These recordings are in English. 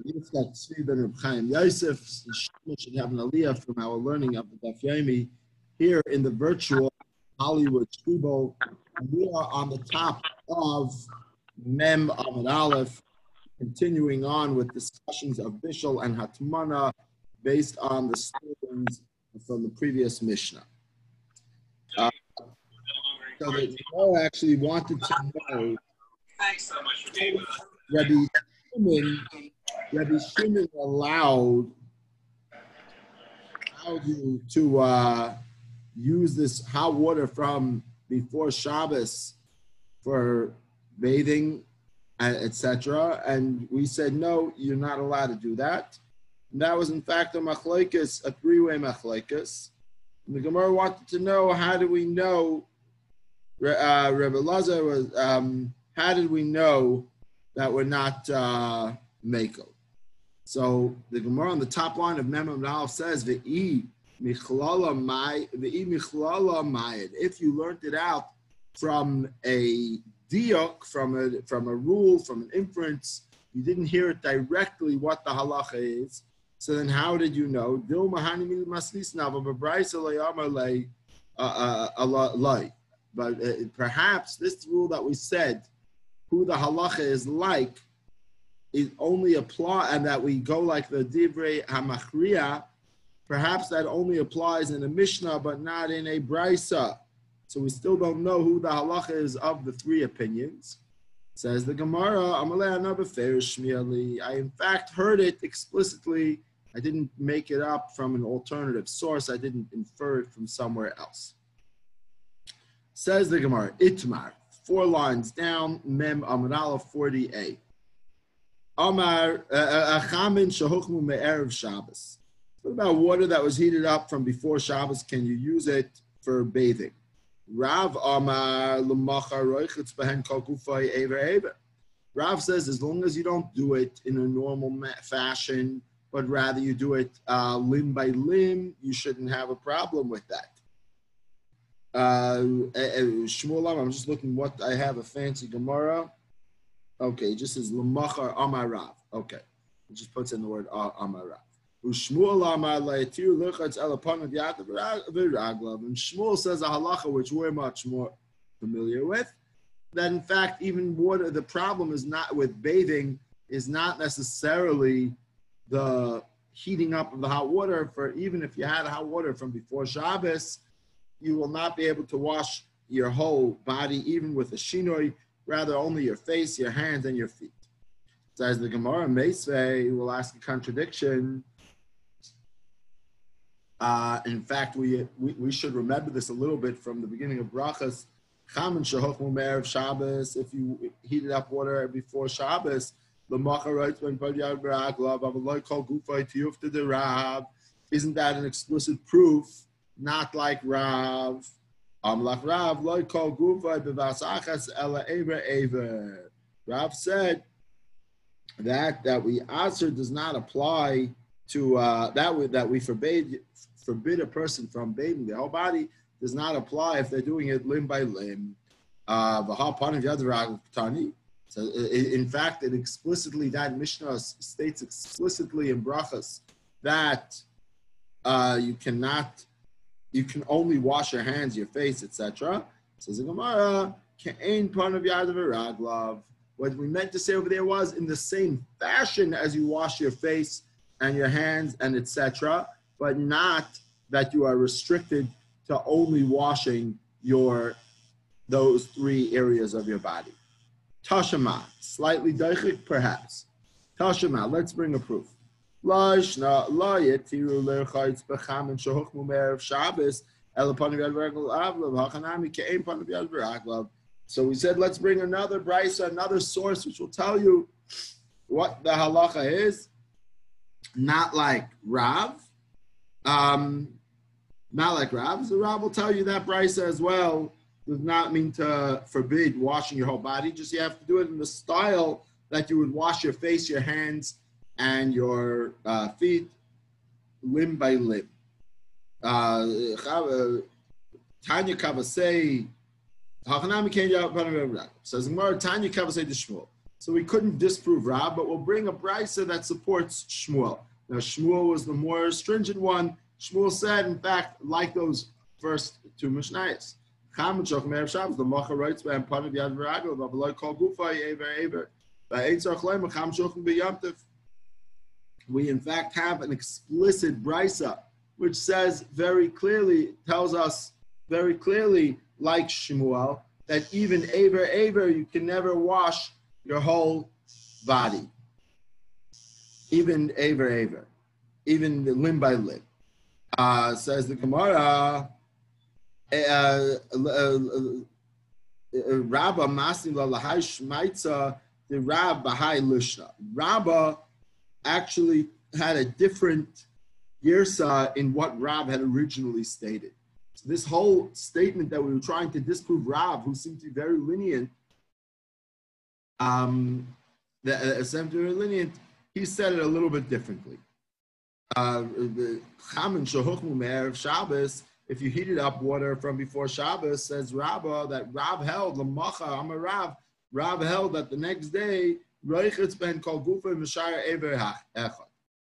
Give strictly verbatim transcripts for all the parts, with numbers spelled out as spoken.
Yitzchak, Tzvi ben Reb Chaim Yosef, should have an aliyah from our learning of the Daf Yomi here in the virtual Hollywood studio. We are on the top of Mem Amud Aleph, continuing on with discussions of Bishul and Hatmana based on the students from the previous Mishnah. Uh, so the Gemara actually wanted to know. Thanks so much for being with us. Rabbi Shimon, Rabbi Shimon allowed, allowed you to uh, use this hot water from before Shabbos for bathing, et cetera. And we said, no, you're not allowed to do that. And that was, in fact, a machlokes, a three-way machlokes. And the Gemara wanted to know, how do we know, uh, Rebbe Lazar was, um, how did we know that we're not uh, Mako? So the Gemara on the top line of Mem Amud Aleph says, V'i michlala may, V'i michlala mayed. If you learned it out from a diuk, from a, from a rule, from an inference, you didn't hear it directly what the halacha is, so then how did you know? But uh, perhaps this rule that we said, who the halacha is like, is only apply, and that we go like the divrei hamachriya, perhaps that only applies in a Mishnah, but not in a Braisa. So we still don't know who the halacha is of the three opinions. Says the Gemara, I in fact heard it explicitly. I didn't make it up from an alternative source. I didn't infer it from somewhere else. Says the Gemara, Itmar. Four lines down, Mem Amud Aleph forty A. Amar Chamin Shehuchmu Me'erev Shabbos. What about water that was heated up from before Shabbos? Can you use it for bathing? Rav Amar L'machar Roichitz Behen Kol Gufay Eiver Eiver. Rav says as long as you don't do it in a normal fashion, but rather you do it uh, limb by limb, you shouldn't have a problem with that. Uh, Shmuel, I'm just looking what I have, a fancy Gemara. Okay, it just says L'machar Amar Rav. Okay, it just puts in the word Amar Rav. And Shmuel says a halacha which we're much more familiar with, that in fact even water, the problem is not with bathing, is not necessarily the heating up of the hot water. For even if you had hot water from before Shabbos, you will not be able to wash your whole body, even with a shinoi, rather only your face, your hands, and your feet. Says the Gemara, Meisvei will ask a contradiction. Uh, in fact, we, we we should remember this a little bit from the beginning of Brachos. Chamin Shehuchmu Me'erev Shabbos. If you heated up water before Shabbos, isn't that an explicit proof? Not like Rav. Amlach Rav, loy kol gufay b'vasachas ela eiver eiver. Rav said that that we answer does not apply to uh, that we, that we forbade forbid a person from bathing the whole body does not apply if they're doing it limb by limb. Uh, so in fact, it explicitly, that Mishnah states explicitly in Brachos that uh, you cannot. You can only wash your hands, your face, et cetera. Says the Gemara, Ke'ein panav yadav v'raglav. What we meant to say over there was in the same fashion as you wash your face and your hands and et cetera, but not that you are restricted to only washing your those three areas of your body. Tashema, slightly daichik perhaps. Tashema, let's bring a proof. So we said, let's bring another brisa, another source, which will tell you what the halacha is. Not like Rav. Um, not like Rav. So Rav will tell you that brisa as well does not mean to forbid washing your whole body. Just you have to do it in the style that you would wash your face, your hands, and your uh, feet, limb by limb. Tanya Kavasei, Hachanami came out. Says Gemara, Tanya Kavasei to Shmuel. So we couldn't disprove Rav, but we'll bring a Braisa that supports Shmuel. Now, Shmuel was the more stringent one. Shmuel said, in fact, like those first two Mishnayos, Chamin Shehuchmu Me'erev Shabbos, the Mocha writes by Empan of Yad Virago, the Veloi Kol Gufa, Yever, Yever, by Ein Tzarech Leimah, Chamin Shehuchmu B'Yom Tov. We, in fact, have an explicit Braisa, which says very clearly, tells us very clearly, like Shmuel, that even Aver, Aver, you can never wash your whole body. Even Aver, Aver. Even the limb by limb. Uh, says the Gemara, Rabbah Masni Lalahai Shmaitza, the Rabbah Bahai Lishna. Rabbah actually had a different Yersa in what Rav had originally stated. So this whole statement that we were trying to disprove Rav, who seemed to be very lenient, um, the, uh, seemed to be very lenient, he said it a little bit differently. Uh, the Chamin Shehuchmu Me'erev Shabbos, if you heated up water from before Shabbos, says Rabbah, that Rav held, L'macha, I'm a Rav, Rav held that the next day, Reichitz ben kol gufa m'shar ever ha'echad.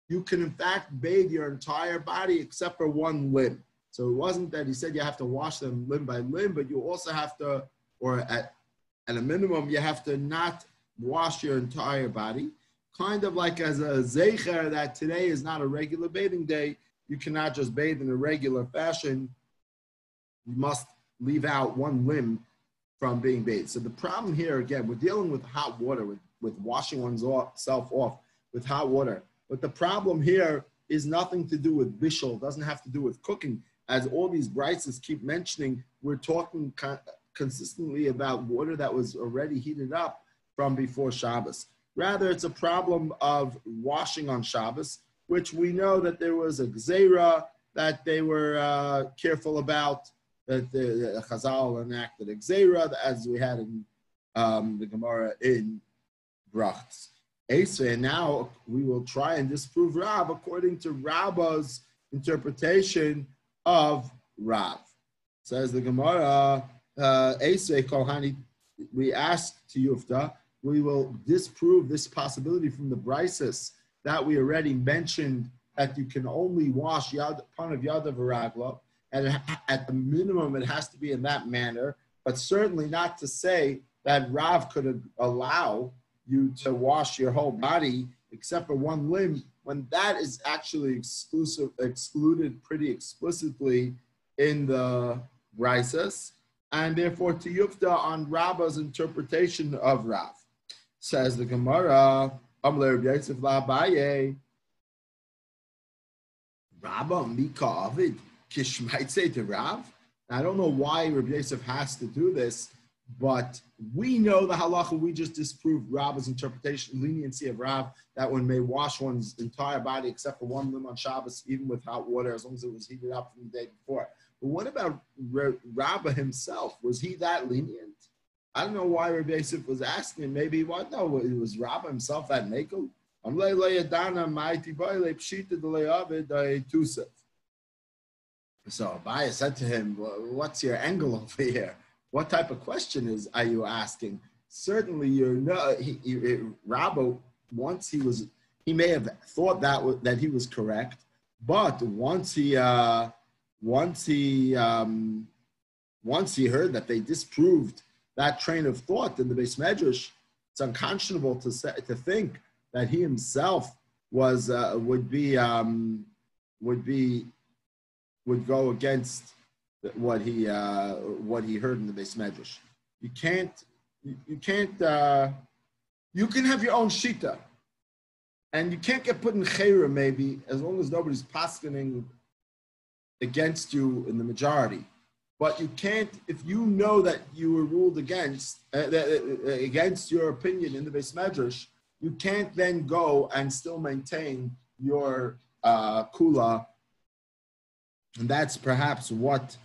You can, in fact, bathe your entire body except for one limb. So it wasn't that he said you have to wash them limb by limb, but you also have to, or at, at a minimum, you have to not wash your entire body. Kind of like as a zecher that today is not a regular bathing day, you cannot just bathe in a regular fashion. You must leave out one limb from being bathed. So the problem here, again, we're dealing with hot water, with, with washing oneself off with hot water. But the problem here is nothing to do with Bishul, doesn't have to do with cooking. As all these brises keep mentioning, we're talking co- consistently about water that was already heated up from before Shabbos. Rather, it's a problem of washing on Shabbos, which we know that there was a gzeira that they were uh, careful about, that the Chazal enacted a gzeira, as we had in um, the Gemara in Brachos. And now we will try and disprove Rav according to Rabbah's interpretation of Rav. Says the Gemara, uh, we asked to Yufta, we will disprove this possibility from the Braisis that we already mentioned, that you can only wash Yad Pan of Yad V'Ragla, and at the minimum it has to be in that manner, but certainly not to say that Rav could allow you to wash your whole body except for one limb, when that is actually exclusive, excluded pretty explicitly in the Braisos, and therefore Tiyufta on Rabbah's interpretation of Rav. Says the Gemara, Amle Rebbe Yeishev la Abayah, Rabbah Mika Avid Kishmaitse to Rav. I don't know why Rebbe Yeishev has to do this, but we know the halacha. We just disproved Rabbah's interpretation, leniency of Rav, that one may wash one's entire body except for one limb on Shabbos, even with hot water, as long as it was heated up from the day before. But what about Rabbah himself? Was he that lenient? I don't know why Rebbe Yosef was asking. Maybe what? No, it was Rabbah himself that makel. So Abayah said to him, "What's your angle over here? What type of question is are you asking?" Certainly, you're no. He, he, Rabbah, once he was, he may have thought that that he was correct, but once he, uh, once he, um, once he heard that they disproved that train of thought in the Beis Medrash, it's unconscionable to say, to think that he himself was uh, would be um, would be would go against what he uh, what he heard in the Beis Medrash. You can't, you, you can't, uh, you can have your own shita, and you can't get put in chayra maybe as long as nobody's paskening against you in the majority. But you can't, if you know that you were ruled against uh, against your opinion in the Beis Medrash, you can't then go and still maintain your uh, kula, and that's perhaps what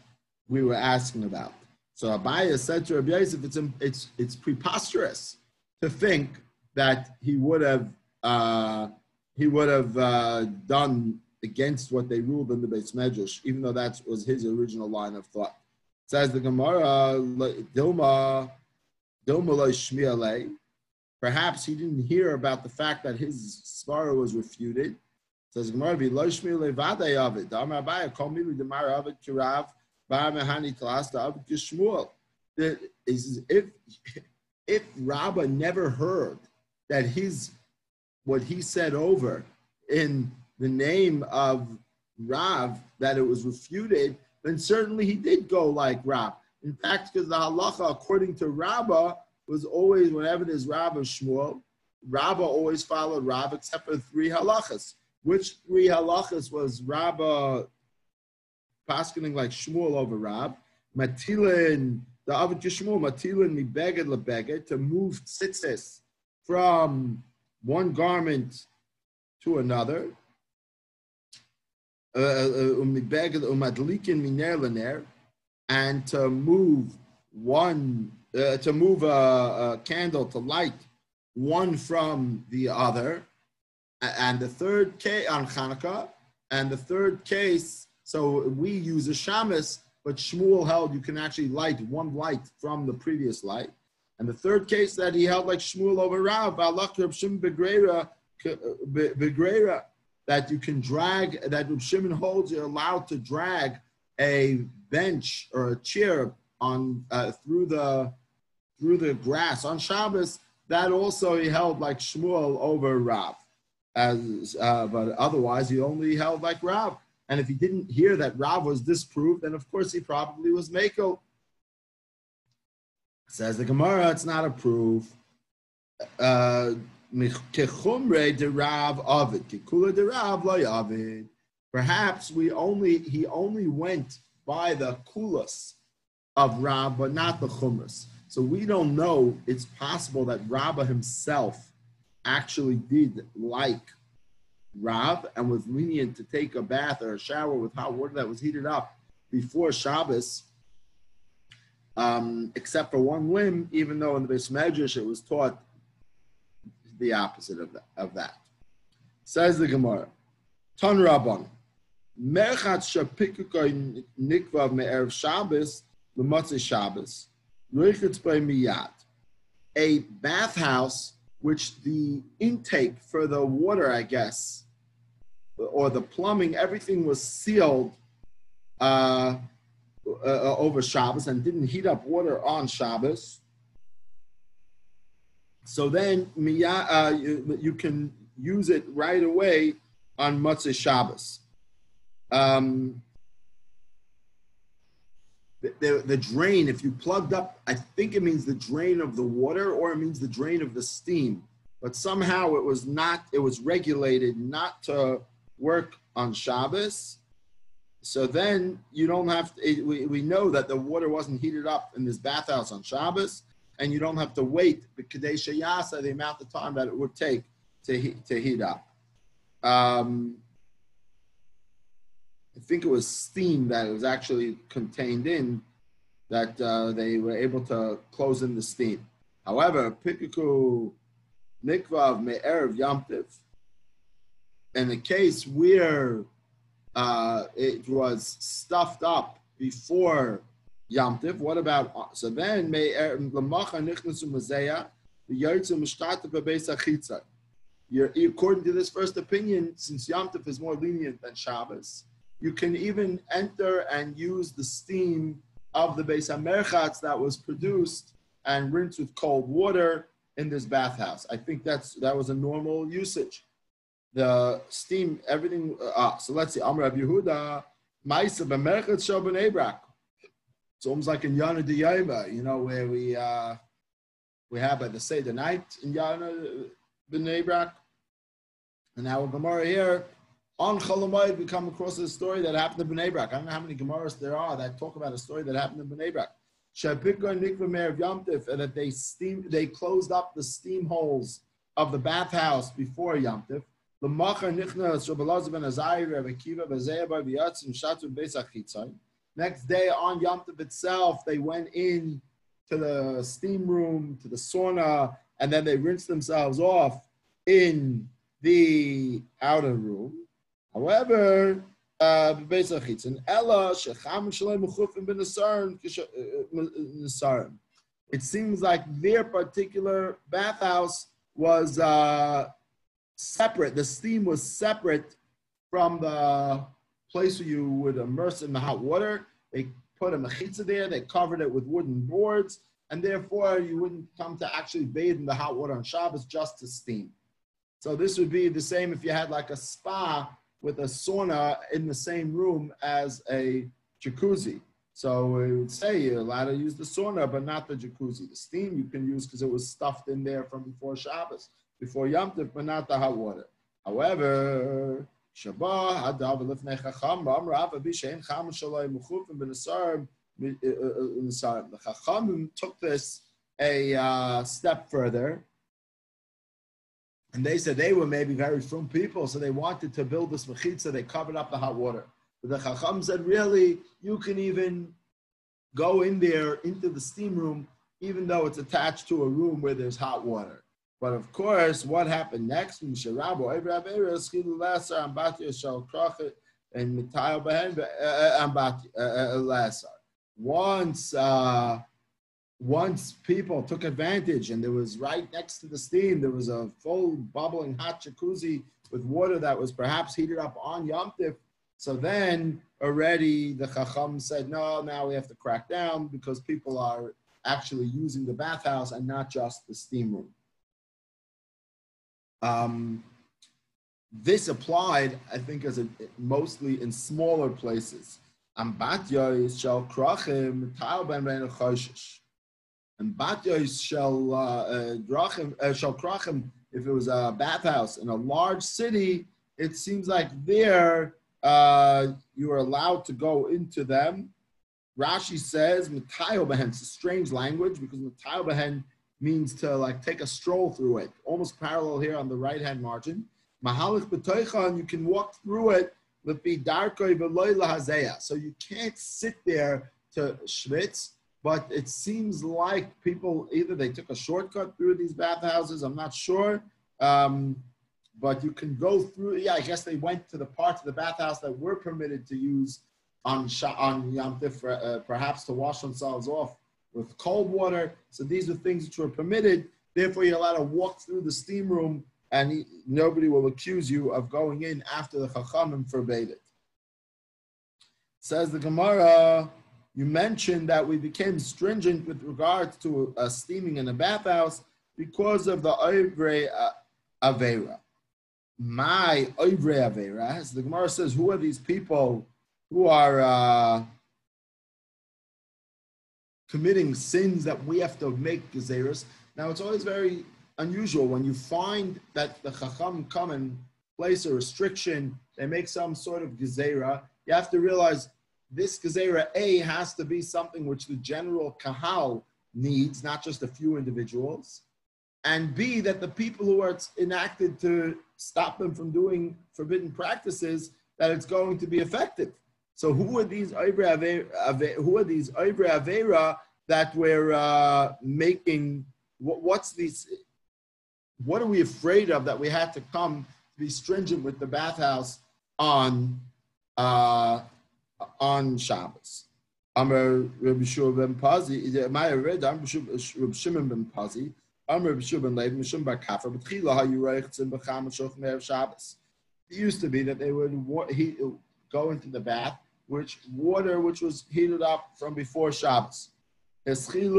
we were asking about. So Abayah said to Rabbi Yosef, it's, it's, it's preposterous to think that he would have uh, he would have uh, done against what they ruled in the Beis Medrash, even though that was his original line of thought. Says the Gemara, Dilma, Dilma lo shmi'alei, Perhaps he didn't hear about the fact that his svara was refuted. Says Gemara, "V'lo shmiu levaday avid." Amar Abayah, "Kol milu demar avid kirav bar mehani talas da avid kishmuel." If if Rabbah never heard that his what he said over in the name of Rav, that it was refuted, then certainly he did go like Rav. In fact, because the halacha, according to Rabbah, was always, whenever there's Rav and Shmuel, Rabbah always followed Rav, except for three halachas. Which three halachas was Rabbah paskening like Shmuel over Rav? Matilin, the Avot Yishmuel, Matilin mi beged lebeged, to move tzitzis from one garment to another. And to move one, uh, to move a, a candle to light one from the other, and the third case on Hanukkah, and the third case. So we use a shamus, but Shmuel held you can actually light one light from the previous light. And the third case that he held like Shmuel over Rav, that you can drag, that Reb Shimon holds, you're allowed to drag a bench or a chair on uh, through the through the grass on Shabbos. That also he held like Shmuel over Rav, as uh, but otherwise he only held like Rav. And if he didn't hear that Rav was disproved, then of course he probably was Mako. Says the Gemara, it's not a proof. Uh, Perhaps we only he only went by the kulas of Rav, but not the chumras. So we don't know. It's possible that Rabbah himself actually did like Rav and was lenient to take a bath or a shower with hot water that was heated up before Shabbos, um, except for one limb, even though in the Beis Medrash it was taught the opposite of that. Of that. Says the Gemara, Tan Rabban, Merchat Shapikukai Nikvav Me'erev Shabbos, L'Matzei Shabbos, Roichetz Bei Miyad, a bathhouse which the intake for the water, I guess, or the plumbing, everything was sealed uh, uh, over Shabbos and didn't heat up water on Shabbos. So then uh, you, you can use it right away on Motzei Shabbos. Um, the, the, the drain, if you plugged up, I think it means the drain of the water or it means the drain of the steam. But somehow it was not, it was regulated not to work on Shabbos. So then you don't have to, it, we, we know that the water wasn't heated up in this bathhouse on Shabbos. And you don't have to wait the amount of time that it would take to heat, to heat up. Um, I think it was steam that it was actually contained in, that uh, they were able to close in the steam. However, Pikuku Nikvav Me'erev Yom Tov, in the case where uh, it was stuffed up before Yom Tov, what about, so then, according to this first opinion, since Yom Tov is more lenient than Shabbos, you can even enter and use the steam of the Beis HaMerchatz that was produced and rinsed with cold water in this bathhouse. I think that's that was a normal usage. The steam, everything, uh, so let's see, Amr Rebbe Yehuda, Ma'isa B'merchatz Shel Bnei Brak. It's almost like in Yana D'Yayma, you know, where we uh, we have at the Seder night in Yana B'nei Brak. And our Gemara here, on Chol Hamoed, we come across a story that happened in B'nei Brak. I don't know how many Gemaras there are that talk about a story that happened in B'nei Brak. And that they steam, they closed up the steam holes of the bathhouse before Yom Tov. Next day on Yom Tov itself, they went in to the steam room, to the sauna, and then they rinsed themselves off in the outer room. However, uh, it seems like their particular bathhouse was uh, separate. The steam was separate from the place where you would immerse in the hot water. They put a mechitza there. They covered it with wooden boards. And therefore, you wouldn't come to actually bathe in the hot water on Shabbos, just to steam. So this would be the same if you had like a spa with a sauna in the same room as a jacuzzi. So it would say you're allowed to use the sauna, but not the jacuzzi. The steam you can use because it was stuffed in there from before Shabbos, before Yom Tov, but not the hot water. However, Shabbat hadav lifnei chacham b'amrav abishein cham shaloi mechufim b'nesarim b'nesarim. The chachamim took this a uh, step further, and they said they were maybe very frum people, so they wanted to build this mechitza. They covered up the hot water. The Chacham said, really, you can even go in there into the steam room, even though it's attached to a room where there's hot water. But of course, what happened next? And Once, uh, once people took advantage, and there was right next to the steam, there was a full bubbling hot jacuzzi with water that was perhaps heated up on Yom Tov. So then already the Chacham said, no, now we have to crack down because people are actually using the bathhouse and not just the steam room. Um, this applied, I think, as a, mostly in smaller places. And batyois shall krachim tal ben ben choshesh. And batyois shall uh, drachim, uh, shall krachim, if it was a bathhouse in a large city, it seems like there, Uh, you are allowed to go into them. Rashi says, "Matayo behen." It's a strange language because "matayo behen" means to like take a stroll through it, almost parallel here on the right-hand margin. Mahalich b'toichan, you can walk through it. Lefi darkoi v'loy lahazeya. So you can't sit there to schwitz. But it seems like people either they took a shortcut through these bathhouses. I'm not sure. Um, But you can go through, yeah, I guess they went to the parts of the bathhouse that were permitted to use on, on Yom Tov, uh, perhaps to wash themselves off with cold water. So these are things which were permitted. Therefore, you're allowed to walk through the steam room and he, nobody will accuse you of going in after the Chachamim forbade it. Says the Gemara, you mentioned that we became stringent with regards to uh, steaming in a bathhouse because of the Oivre Avera. My oivre avera, as the Gemara says, who are these people who are uh, committing sins that we have to make gezeros? Now, it's always very unusual when you find that the Chacham come and place a restriction, they make some sort of gezerah. You have to realize this gezerah A has to be something which the general kahal needs, not just a few individuals. And B, that the people who are enacted to stop them from doing forbidden practices, that it's going to be effective. So who are these Oivre Avera, who are these Oivre Avera that we're uh, making, what, what's these, what are we afraid of that we had to come to be stringent with the bathhouse on, uh, on Shabbos? Amar Rabbi Shimon ben Pazi, It used to be that they would wa- he- go into the bath, which water which was heated up from before Shabbos. So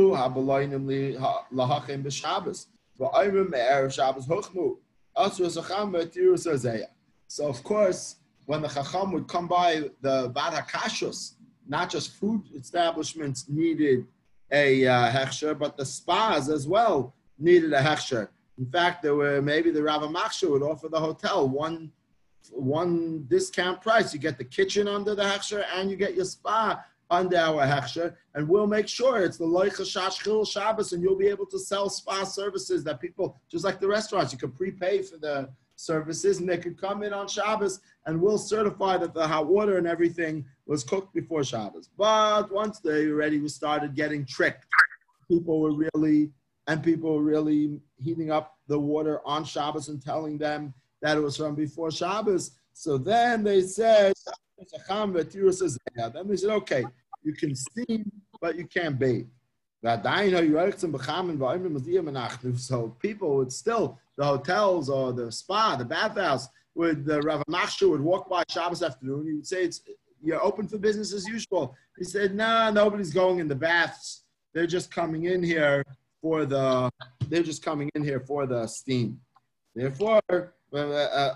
of course, when the Chacham would come by, the Vad HaKashos, not just food establishments needed a uh, hechsher, but the spas as well needed a hechsher. In fact, there were maybe the Rava Machsher would offer the hotel one, one discount price. You get the kitchen under the hechsher and you get your spa under our hechsher. And we'll make sure it's the Loicha Shashchil Shabbos and you'll be able to sell spa services that people, just like the restaurants, you can prepay for the services and they could come in on Shabbos and we'll certify that the hot water and everything was cooked before Shabbos. But once they already we started getting tricked, people were really And people were really heating up the water on Shabbos and telling them that it was from before Shabbos. So then they said, then they said, okay, you can steam, but you can't bathe. So people would still, the hotels or the spa, the bathhouse, would the Rav Machshir would walk by Shabbos afternoon. He would say, "It's you're open for business as usual." He said, "No, nah, nobody's going in the baths. They're just coming in here for the. They're just coming in here for the steam." Therefore,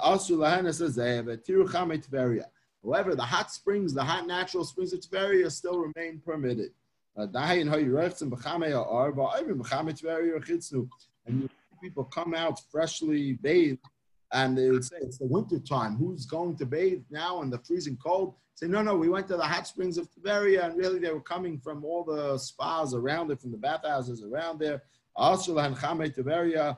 also Lahana says they have a tiru chamei Tveria. However, the hot springs, the hot natural springs of Tveria, still remain permitted. And people come out freshly bathed, and they would say, it's the winter time. Who's going to bathe now in the freezing cold? Say, no, no, we went to the hot springs of Tveria, and really they were coming from all the spas around it, from the bathhouses around there. The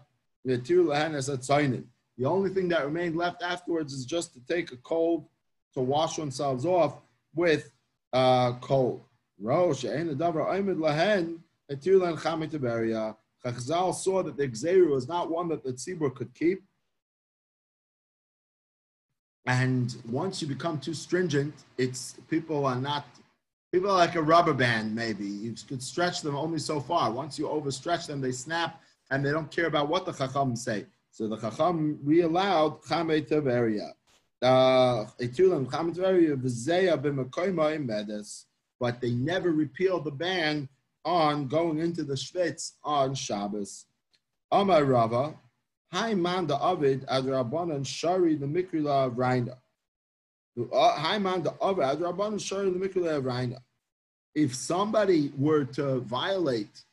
only thing that remained left afterwards is just to take a cold, to wash oneself off with uh, cold. Chazal saw that the Gzeira was not one that the Tzibur could keep. And once you become too stringent, it's people are not, people are like a rubber band maybe. You could stretch them only so far. Once you overstretch them, they snap and they don't care about what the Chacham say. So the Chacham re-allowed Chamei Tveria. But they never repealed the ban on going into the Shvitz on Shabbos. Amar Rava, Haiman the Ovid ad Rabbanan Shari the Mikrila of Raina. Haiman the Ovid ad Rabbanan Shari the Mikrila of Raina. If somebody were to violate,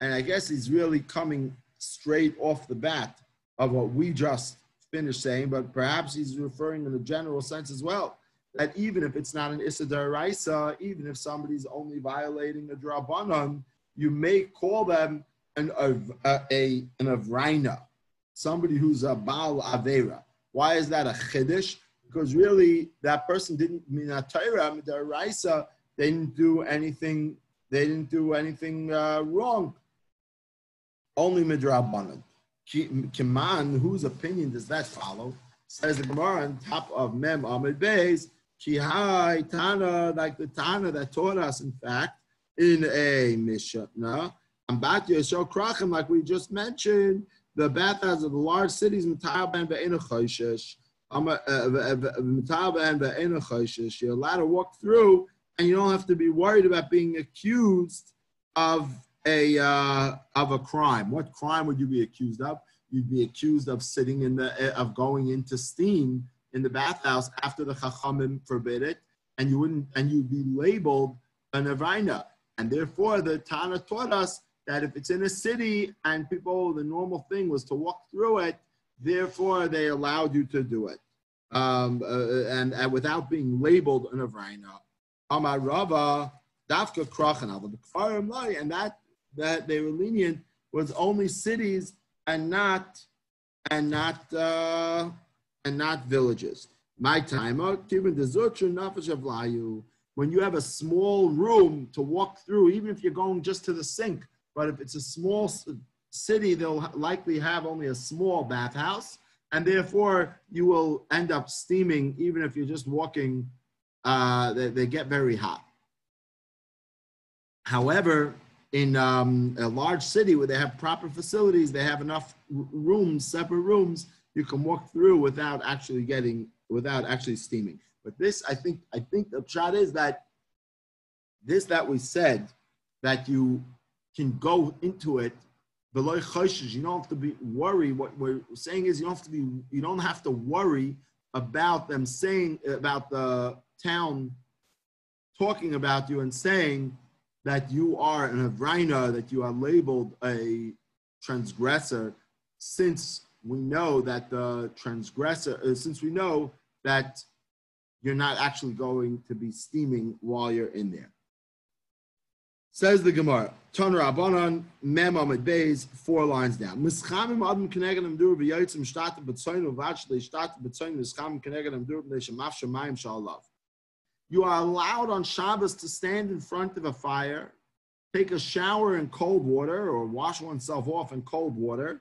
and I guess he's really coming straight off the bat of what we just finished saying, but perhaps he's referring in a general sense as well, that even if it's not an Issa D'Oraisa, even if somebody's only violating a Drabanan, you may call them an a, a an Avraina, somebody who's a Baal Avera. Why is that a Chiddush? Because really, that person didn't, Minat Torah, D'Oraisa, they didn't do anything, they didn't do anything uh, wrong. Only Midrabanan. Kiman, whose opinion does that follow? Says the Gemara on top of Mem Amud Beis, Kihai Tana, like the Tana that taught us, in fact, in a Mishnah. And Bat Yosho Krachim, like we just mentioned, the bathhouses of the large cities, Metaban Ve'ena Choshesh, Metaban Ve'ena Choshesh, you're allowed to walk through, and you don't have to be worried about being accused of a uh, of a crime. What crime would you be accused of? You'd be accused of sitting in the, of going into steam in the bathhouse after the Chachamim forbid it, and you wouldn't, and you'd be labeled an Avraina. And therefore, the Tana taught us that if it's in a city and people, the normal thing was to walk through it, therefore they allowed you to do it, um, uh, and, and without being labeled an Avraina. Amar Rava, Dafka Krachan, and that that they were lenient was only cities and not, and not, uh, and not villages. My time, when you have a small room to walk through, even if you're going just to the sink, but if it's a small city, they'll likely have only a small bathhouse, and therefore you will end up steaming, even if you're just walking, uh, they, they get very hot. However, in um, a large city where they have proper facilities, they have enough rooms, separate rooms, you can walk through without actually getting, without actually steaming. But this, I think, I think the shot is that this that we said, that you can go into it, below choshesh, you don't have to be worried. What we're saying is you don't have to be, you don't have to worry about them saying, about the town talking about you and saying that you are an Avraina, that you are labeled a transgressor, since we know that the transgressor, uh, since we know that you're not actually going to be steaming while you're in there. Says the Gemara, Ton Rabbanon, Mem Amud Beis, four lines down. Mischamim adam keneganam durb yotzim shtat b'tzoyin uvatsh leishtat b'tzoyin mischamim keneganam durb leishemaf shemayim shalav. You are allowed on Shabbos to stand in front of a fire, take a shower in cold water, or wash oneself off in cold water,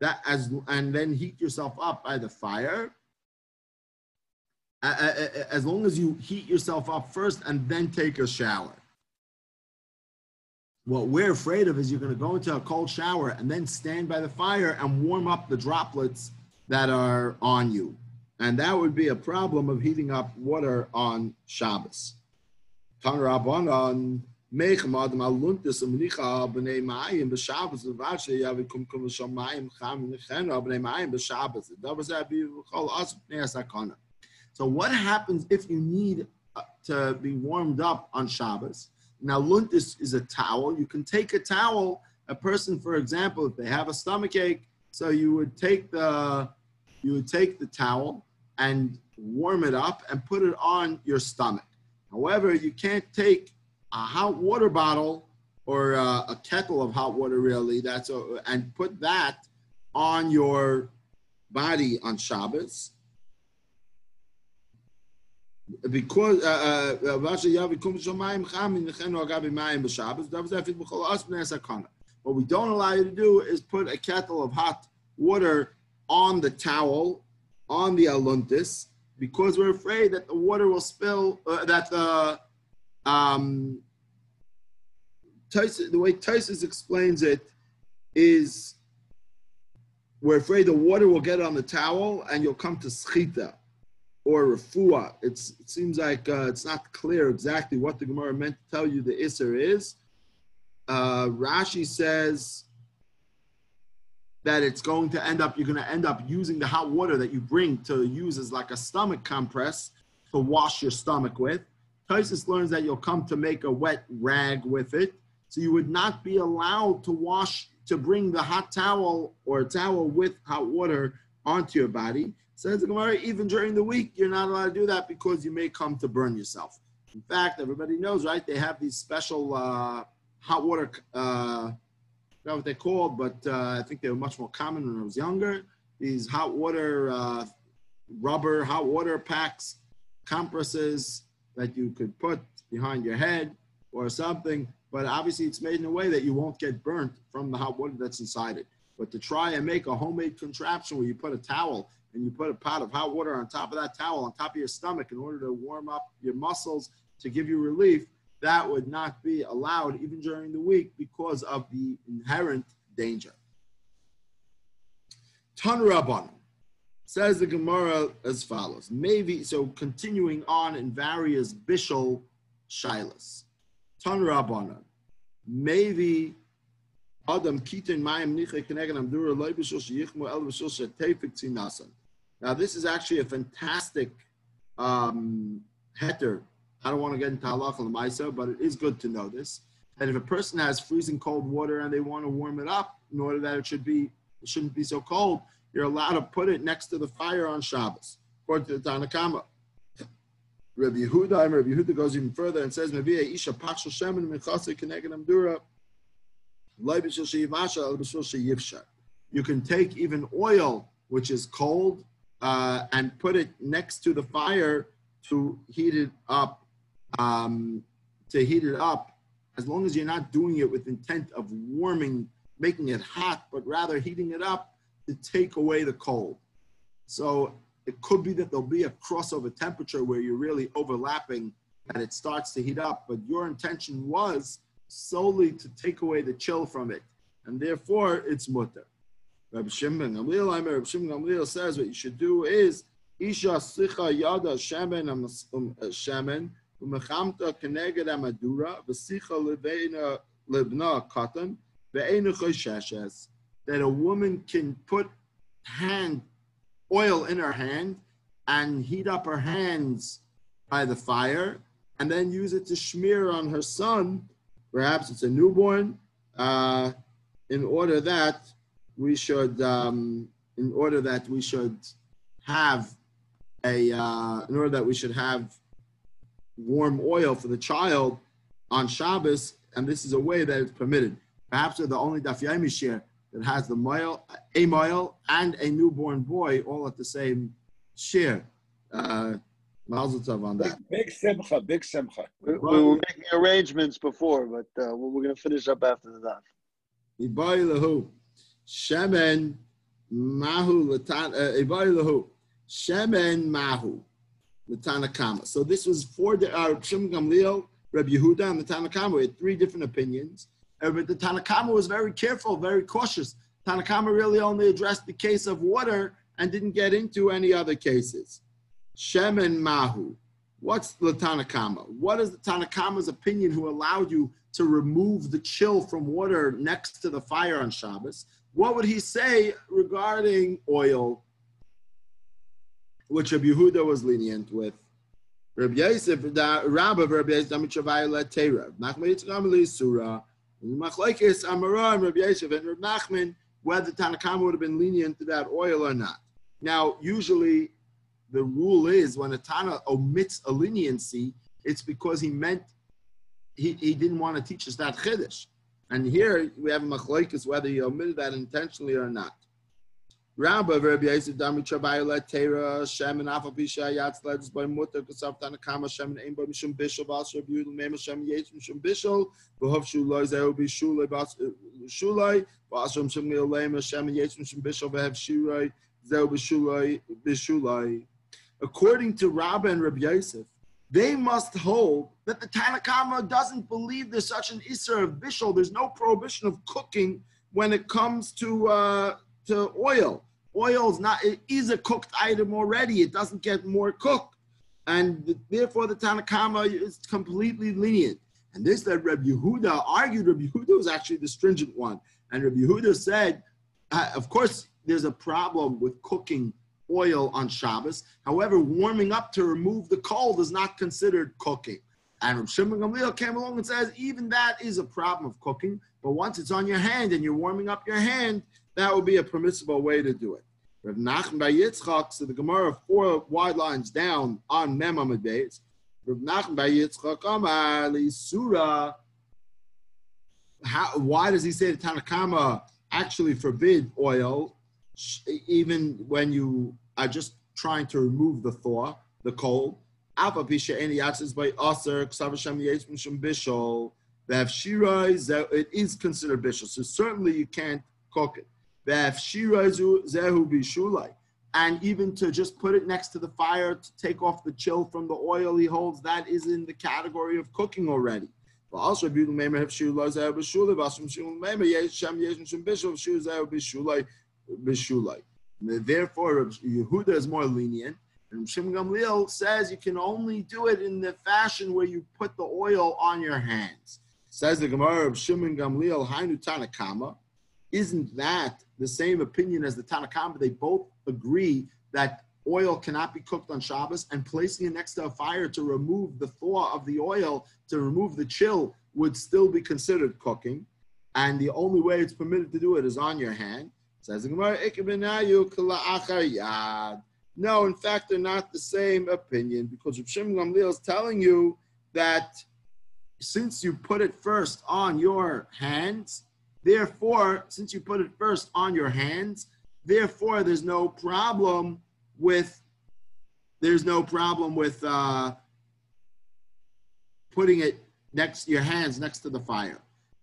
that as and then heat yourself up by the fire. As long as you heat yourself up first and then take a shower. What we're afraid of is you're going to go into a cold shower and then stand by the fire and warm up the droplets that are on you. And that would be a problem of heating up water on Shabbos. So what happens if you need to be warmed up on Shabbos? Now, luntis is a towel. You can take a towel. A person, for example, if they have a stomach ache, so you would take the you would take the towel and warm it up and put it on your stomach. However, you can't take a hot water bottle or a, a kettle of hot water, really, that's a, and put that on your body on Shabbos. Because uh, uh, what we don't allow you to do is put a kettle of hot water on the towel, on the aluntis, because we're afraid that the water will spill, uh, that the, um, the way Tosfos explains it is we're afraid the water will get on the towel and you'll come to schita or refuah. It's, it seems like uh, it's not clear exactly what the Gemara meant to tell you the Isser is. Uh, Rashi says that it's going to end up, you're going to end up using the hot water that you bring to use as like a stomach compress to wash your stomach with. Tosfos learns that you'll come to make a wet rag with it. So you would not be allowed to wash, to bring the hot towel or a towel with hot water onto your body. Says the Gemara, even during the week, you're not allowed to do that because you may come to burn yourself. In fact, everybody knows, right? They have these special uh, hot water, uh, I don't know what they're called, but uh, I think they were much more common when I was younger. These hot water, uh, rubber hot water packs, compresses that you could put behind your head or something. But obviously it's made in a way that you won't get burnt from the hot water that's inside it. But to try and make a homemade contraption where you put a towel and you put a pot of hot water on top of that towel, on top of your stomach, in order to warm up your muscles to give you relief, that would not be allowed even during the week because of the inherent danger. Tan Rabban, says the Gemara as follows. Maybe, so continuing on in various Bishul Shilas. Tan Rabban, maybe Adam Kitin Mayim Nicha Kenegan Amdura Loi Bishul Sheyichmu El Bishul Shetefik Tzinasan. Now, this is actually a fantastic um, heter. I don't want to get into halacha l'maisa, but it is good to know this. That if a person has freezing cold water and they want to warm it up in order that it should be, it shouldn't be so cold, you're allowed to put it next to the fire on Shabbos, according to the Tanna Kama. Rebbe Yehuda, and Rebbe Yehuda goes even further and says, Mevi'e Isha Pachshul Shemen Mechase Kenegan Amdura Loi Bishul Sheyivasha El Bishul Sheyivsha. You can take even oil, which is cold, Uh, and put it next to the fire to heat it up, um, to heat it up, as long as you're not doing it with intent of warming, making it hot, but rather heating it up to take away the cold. So it could be that there'll be a crossover temperature where you're really overlapping and it starts to heat up, but your intention was solely to take away the chill from it, and therefore it's mutter. Rabbi Shimon ben Gamliel, Rabbi Shimon ben Gamliel says what you should do is Isha Sicha Yada Shaman Shaman Umechamta Keneged Amadura Vesicha Levena Lebna Katan Ve'enu Chosheshes, that a woman can put hand oil in her hand and heat up her hands by the fire and then use it to smear on her son, perhaps it's a newborn, uh, in order that we should, um, in order that we should have a, uh, in order that we should have warm oil for the child on Shabbos, and this is a way that it's permitted. Perhaps they're the only Daf Yomi share that has the mile, a mile, and a newborn boy all at the same share. Uh, Mazel tov on that. Big simcha, big simcha. We, we were making arrangements before, but uh, we're going to finish up after the daf. Ibai lehu. Shemen Mahu Latan Ibayilahu. Shemen Mahu Latana Kama. So this was four uh Shimon Gamliel, Rabbi Yehuda, and the Tanna Kama. We had three different opinions. But the Tanna Kama was very careful, very cautious. Tanna Kama really only addressed the case of water and didn't get into any other cases. Shemen Mahu. What's the Tanna Kama? What is the Tanna Kama's opinion who allowed you to remove the chill from water next to the fire on Shabbos? What would he say regarding oil, which Rebbe Yehuda was lenient with? Rabbi Yeishev, the Rabbah of Rabbi Yeishev, Amit Shavai La Teirav, Nachman Yitzcham Li Surah, Machlekes Amara and Rabbi Yeishev and Rav Nachman, whether Tanna Kama would have been lenient to that oil or not. Now, usually the rule is when a Tana omits a leniency, it's because he meant he, he didn't want to teach us that chiddush. And here we have a machlokes whether he omitted that intentionally or not. Rabbah Rabbi Yehuda Dami Chabayu LaTeira Shemin Afal Pisha Yad Soledes Bo Mutar Kasav Tanna Kama Shemin Ein Bo Mishum Bishul Bas Rabbi Yehuda Meim Shem Yesh Mishum Bishul B'Hof Shuloi Zehu Bishuloi Bas Shuloi Bas Shem Shem Leilema Shemin Yesh Mishum Bishul B'Hev Shiroi Zehu Bishuloi Bishuloi. According to Rabbah and Rabbi Yosef, they must hold that the Tanna Kama doesn't believe there's such an Isser of Bishul. There's no prohibition of cooking when it comes to uh, to oil. Oil is not, it is a cooked item already. It doesn't get more cooked. And therefore the Tanna Kama is completely lenient. And this that Rebbe Yehuda argued, Rebbe Yehuda was actually the stringent one. And Rebbe Yehuda said, uh, of course, there's a problem with cooking oil on Shabbos. However, warming up to remove the cold is not considered cooking. And Rav Shimon ben Gamliel came along and says, even that is a problem of cooking, but once it's on your hand and you're warming up your hand, that would be a permissible way to do it. Rav Nachman bar Yitzchak, so the Gemara four wide lines down on Mem Amud Aleph, Rav Nachman bar Yitzchak Amar L'Isura. How, why does he say the Tanna Kama actually forbid oil, even when you are just trying to remove the thaw, the cold? It is considered bishul, so certainly you can't cook it. And even to just put it next to the fire to take off the chill from the oil, he holds that is in the category of cooking already. Also, Rabbi Meir have Bishulai. Therefore, Yehuda is more lenient, and Shimon Gamliel says you can only do it in the fashion where you put the oil on your hands. Says the Gemara of Shimon Gamliel, Hainu Tanna Kama. Isn't that the same opinion as the Tanna Kama? They both agree that oil cannot be cooked on Shabbos, and placing it next to a fire to remove the thaw of the oil, to remove the chill, would still be considered cooking. And the only way it's permitted to do it is on your hand. Says the Gemara, no, in fact, they're not the same opinion, because Rav Shimon Gamliel is telling you that since you put it first on your hands, therefore, since you put it first on your hands, therefore, there's no problem with, there's no problem with uh, putting it next, your hands next to the fire.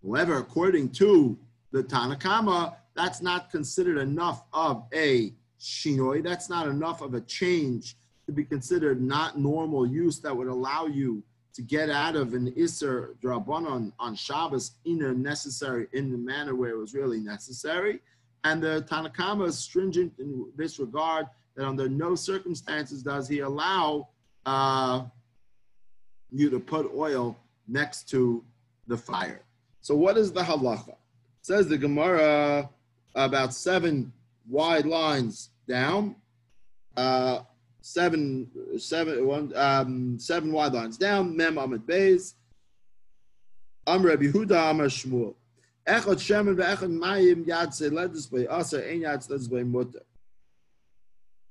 However, according to the Tanna Kama, that's not considered enough of a shinoi. That's not enough of a change to be considered not normal use that would allow you to get out of an Isser Drabanon on Shabbos in a necessary, in the manner where it was really necessary. And the Tanna Kama is stringent in this regard, that under no circumstances does he allow uh, you to put oil next to the fire. So what is the halacha? Says the Gemara, about seven wide lines down, uh, seven, seven, one, um, seven wide lines down. Mem Amud Beis. Am Rabbi Yehuda, Am Shmuel. Echad shemen ve'echad mayim yad soledes bo aser ein yad soledes bo mutar.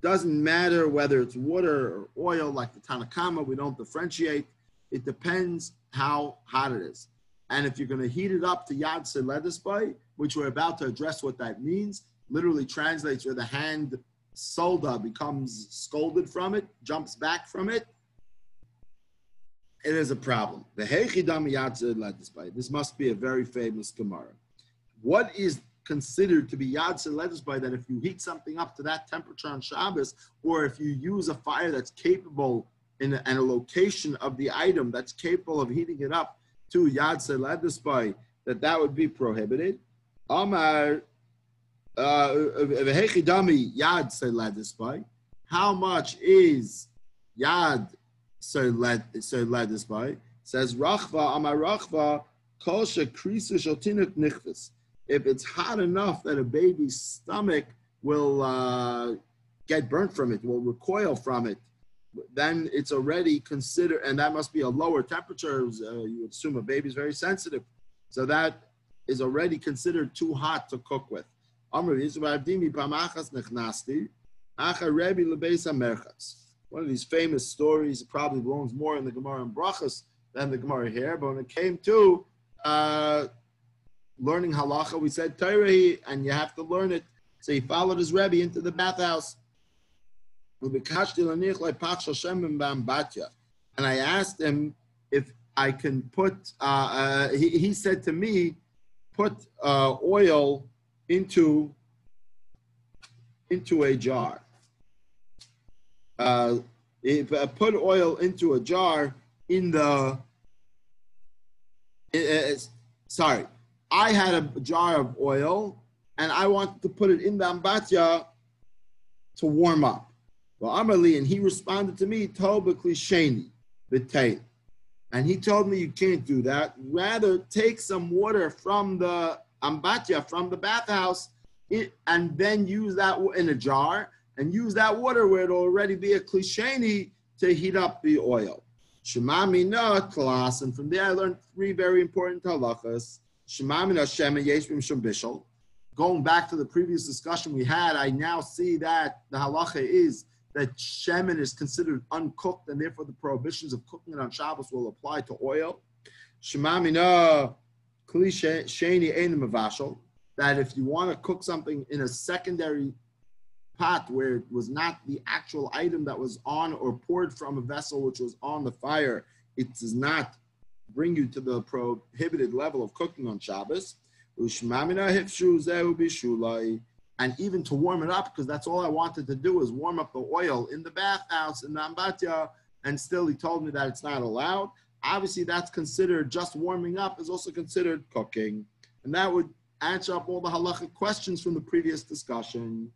Doesn't matter whether it's water or oil, like the Tanna Kama. We don't differentiate. It depends how hot it is. And if you're going to heat it up to Yad Soledes Bo, which we're about to address what that means, literally translates where the hand solda becomes scolded from it, jumps back from it, it is a problem. This must be a very famous Gemara. What is considered to be Yad Soledes Bo, that if you heat something up to that temperature on Shabbos, or if you use a fire that's capable in a, in a location of the item that's capable of heating it up to Yad Soledes Bo, that that would be prohibited. Amar v'hechi dami yad soledes bo. How much is yad soledes bo? Says rachva amar rachva kol shekrisu shel tinuk nichvis. If it's hot enough that a baby's stomach will uh, get burnt from it, will recoil from it, then it's already considered, and that must be a lower temperature. Uh, you would assume a baby's very sensitive. So that is already considered too hot to cook with. One of these famous stories, probably belongs more in the Gemara and Brachos than the Gemara here, but when it came to uh, learning halacha, we said Torah, and you have to learn it. So he followed his Rebbe into the bathhouse. And I asked him if I can put, uh, uh, he, he said to me, put uh, oil into, into a jar. Uh, if, uh, put oil into a jar in the, it, uh, sorry, I had a jar of oil and I wanted to put it in the ambatya to warm up. Well, Amrali, and he responded to me, Tobakli Shani, Vitay. And he told me you can't do that. Rather, take some water from the ambatya, from the bathhouse, and then use that in a jar, and use that water where it'll already be a klisheni to heat up the oil. Shemamina Kalas, and from there I learned three very important halachas. Shemamina Shema Yeshbim Shem Bishul. Going back to the previous discussion we had, I now see that the halacha is that shemen is considered uncooked, and therefore the prohibitions of cooking it on Shabbos will apply to oil. Shemamina kli sheni ein mavashel, that if you want to cook something in a secondary pot where it was not the actual item that was on or poured from a vessel which was on the fire, it does not bring you to the prohibited level of cooking on Shabbos. And even to warm it up, because that's all I wanted to do is warm up the oil in the bathhouse in the ambatya, and still he told me that it's not allowed. Obviously, that's considered, just warming up is also considered cooking. And that would answer up all the halachic questions from the previous discussion.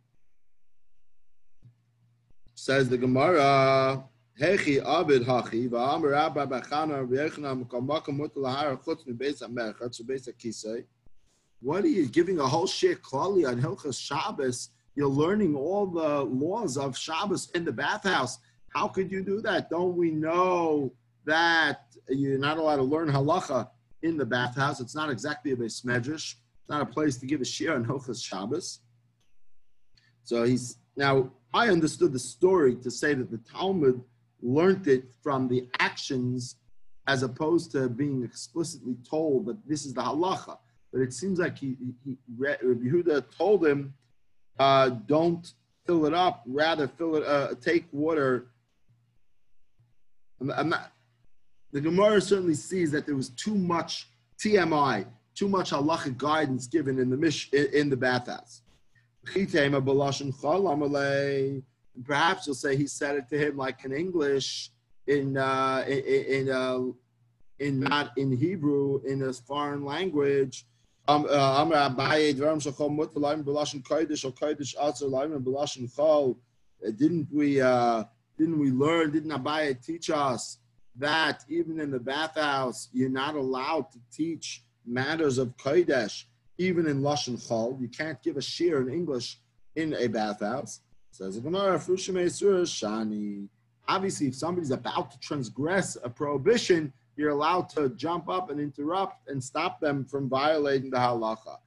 Says the Gemara, Hechi Abid Hachi, Va'amar Abba Bachana, V'yechna Mekamaka Mutalahara Chutz Mibesa Merchatz, Mibesa Kisei. What are you giving a whole sheer klali on Hilchas Shabbos? You're learning all the laws of Shabbos in the bathhouse. How could you do that? Don't we know that you're not allowed to learn halacha in the bathhouse? It's not exactly a Beis Medrash. It's not a place to give a sheer on Hilchas Shabbos. So he's, now I understood the story to say that the Talmud learned it from the actions as opposed to being explicitly told that this is the halacha. But it seems like he, he, Rabbi Yehuda told him, uh, don't fill it up, rather fill it, uh, take water. I'm, I'm not, the Gemara certainly sees that there was too much T M I, too much halachic guidance given in the mish, in, in the bathhouse. Perhaps you'll say he said it to him like in English, in uh, in, in uh, in not in Hebrew, in a foreign language. Um, uh, didn't we uh, didn't we learn? Didn't Abayah teach us that even in the bathhouse you're not allowed to teach matters of kodesh, even in lashon chol? You can't give a shiur in English in a bathhouse. Says the Gemara, shani. Obviously, if somebody's about to transgress a prohibition, you're allowed to jump up and interrupt and stop them from violating the halacha.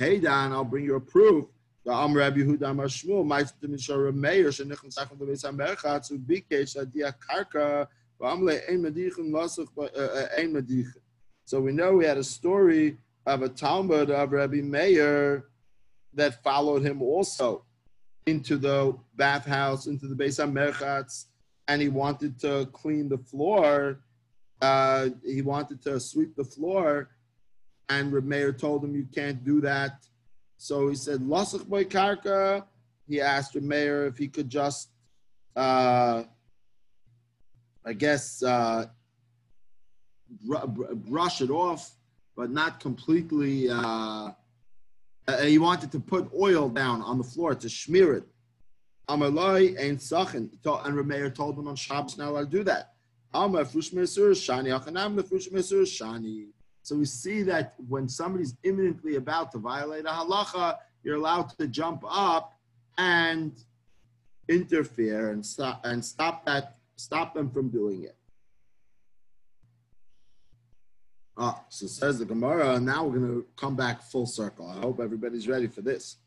Teidan, I'll bring you a proof. The Am Rabbi Yehuda Amar Shmuel, Ma'asetim Mishra Rav Meir, Shenichon Sachem Beis Hamerchatz, Ubikesh Adiya Karka, V'Amle Ein Medichin Lasuch Ein Medichin. So we know we had a story of a Talmud of Rabbi Meir that followed him also into the bathhouse, into the Beis Hamerchatz, and he wanted to clean the floor. Uh, he wanted to sweep the floor, and Reb Meir told him, you can't do that. So he said, Lasach by Karka. He asked Reb Meir if he could just, uh, I guess, uh, br br brush it off. but not completely. Uh, uh, he wanted to put oil down on the floor to smear it. Amalai and Sachin, and Rav Meir told him on Shabbos not allowed to do that. So we see that when somebody's imminently about to violate a halacha, you're allowed to jump up and interfere and stop and stop that stop them from doing it. Ah, so says the Gemara. Now we're going to come back full circle. I hope everybody's ready for this.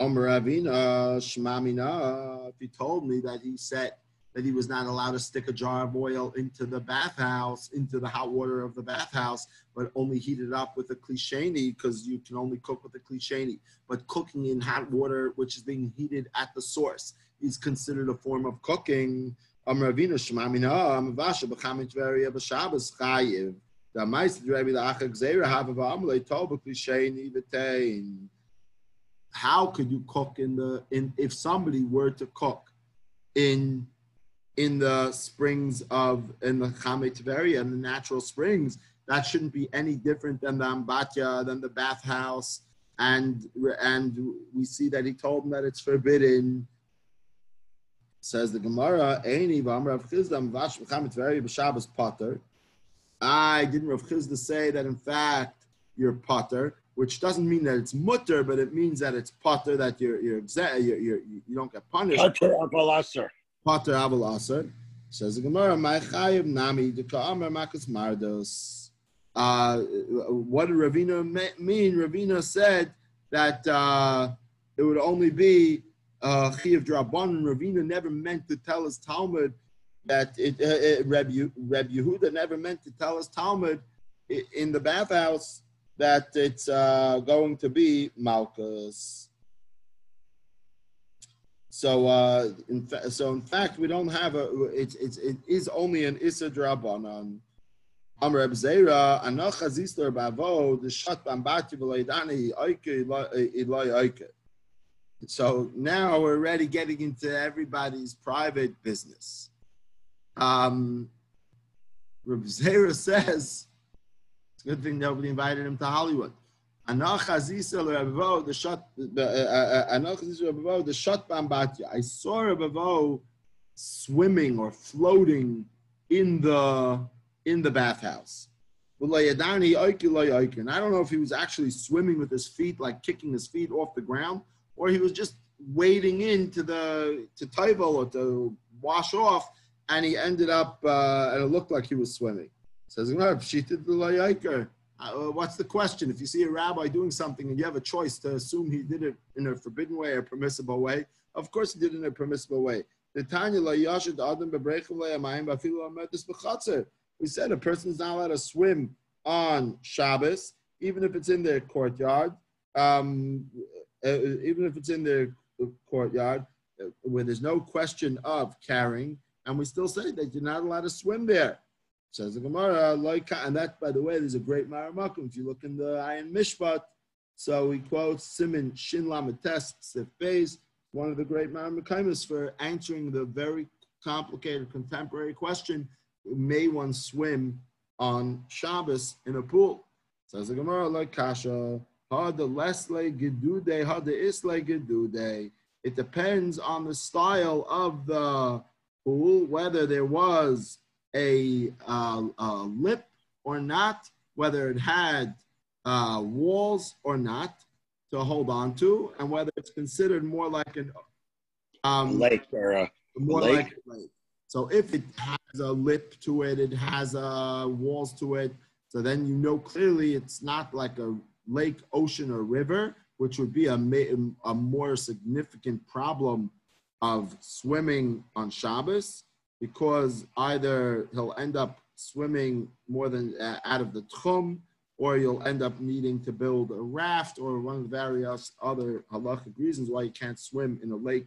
Um, Ravina, Shmamina, if he told me that he said that he was not allowed to stick a jar of oil into the bathhouse, into the hot water of the bathhouse, but only heat it up with a klisheni, because you can only cook with a klisheni. But cooking in hot water, which is being heated at the source, is considered a form of cooking. Um, Ravina, Shmamina, Amavasha, B'chamin Tveria, B'shabbos, Chayiv. The Ma'aseh Rebbe La'achak Zera Havav Amalei Tov B'klisheni V'tein. How could you cook in the in if somebody were to cook in in the springs of in the Chamei Tveria and the natural springs? That shouldn't be any different than the ambatya, than the bathhouse, and and we see that he told him that it's forbidden. Says the Gemara, Eini v'am Rav Chizda mvash b'Chamei Tveria b'Shabbos pater. I didn't Rav Chizda say that in fact you're pater, which doesn't mean that it's mutter, but it means that it's potter, that you're, you're, you're, you're, you don't get punished. Potter avalaser. Potter avalaser. Says the Gemara, my chayiv nami dekaamar makas mardos. What did Ravina mean? Ravina said that uh, it would only be chayiv draban. Ravina never meant to tell his Talmud that it, uh, it Rebbe, Rebbe Yehuda never meant to tell his Talmud in the bathhouse that it's uh, going to be Malchus. So, uh, in fa- so in fact, we don't have a. It's it's it is only an Issa Drabanan. Am Reb Zera Anach Azisler Bavo the Shat Bambati V'Leidani Oike Ilai Oike. So now we're already getting into everybody's private business. Um, Reb Zera says. It's a good thing nobody invited him to Hollywood. I saw Rebbe Vo swimming or floating in the in the bathhouse. And I don't know if he was actually swimming with his feet, like kicking his feet off the ground, or he was just wading in to the to table or to wash off, and he ended up uh, and it looked like he was swimming. Says, what's the question? If you see a rabbi doing something and you have a choice to assume he did it in a forbidden way or a permissible way, of course he did it in a permissible way. We said a person is not allowed to swim on Shabbos, even if it's in their courtyard, um, even if it's in their courtyard, where there's no question of carrying, and we still say that you're not allowed to swim there. Says the Gemara, and that, by the way, there's a great Maramakum. If you look in the Ayin Mishpat, so he quotes Simon Shin Lamates Sif Beis, one of the great Maramakimis for answering the very complicated contemporary question: may one swim on Shabbos in a pool? Says the Gemara, like Kasha, ha the lesle gedude, ha the isle gedude. It depends on the style of the pool, whether there was A, uh, a lip or not, whether it had uh, walls or not to hold on to, and whether it's considered more like an um, a lake or a more lake. Like a lake. So if it has a lip to it, it has uh, walls to it, so then you know clearly it's not like a lake, ocean, or river, which would be a, a more significant problem of swimming on Shabbos, because either he'll end up swimming more than uh, out of the tchum, or you'll end up needing to build a raft, or one of the various other halachic reasons why you can't swim in a lake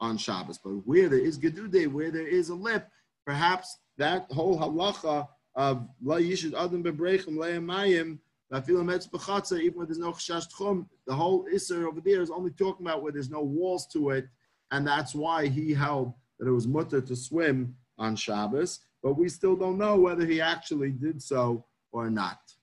on Shabbos. But where there is gedude, where there is a lip, perhaps that whole halacha of la yishud adam bebreichem le'emayim lafilam etz b'chatza, even when there's no chashash tchum, the whole iser over there is only talking about where there's no walls to it, and that's why he held that it was mutter to swim on Shabbos, but we still don't know whether he actually did so or not.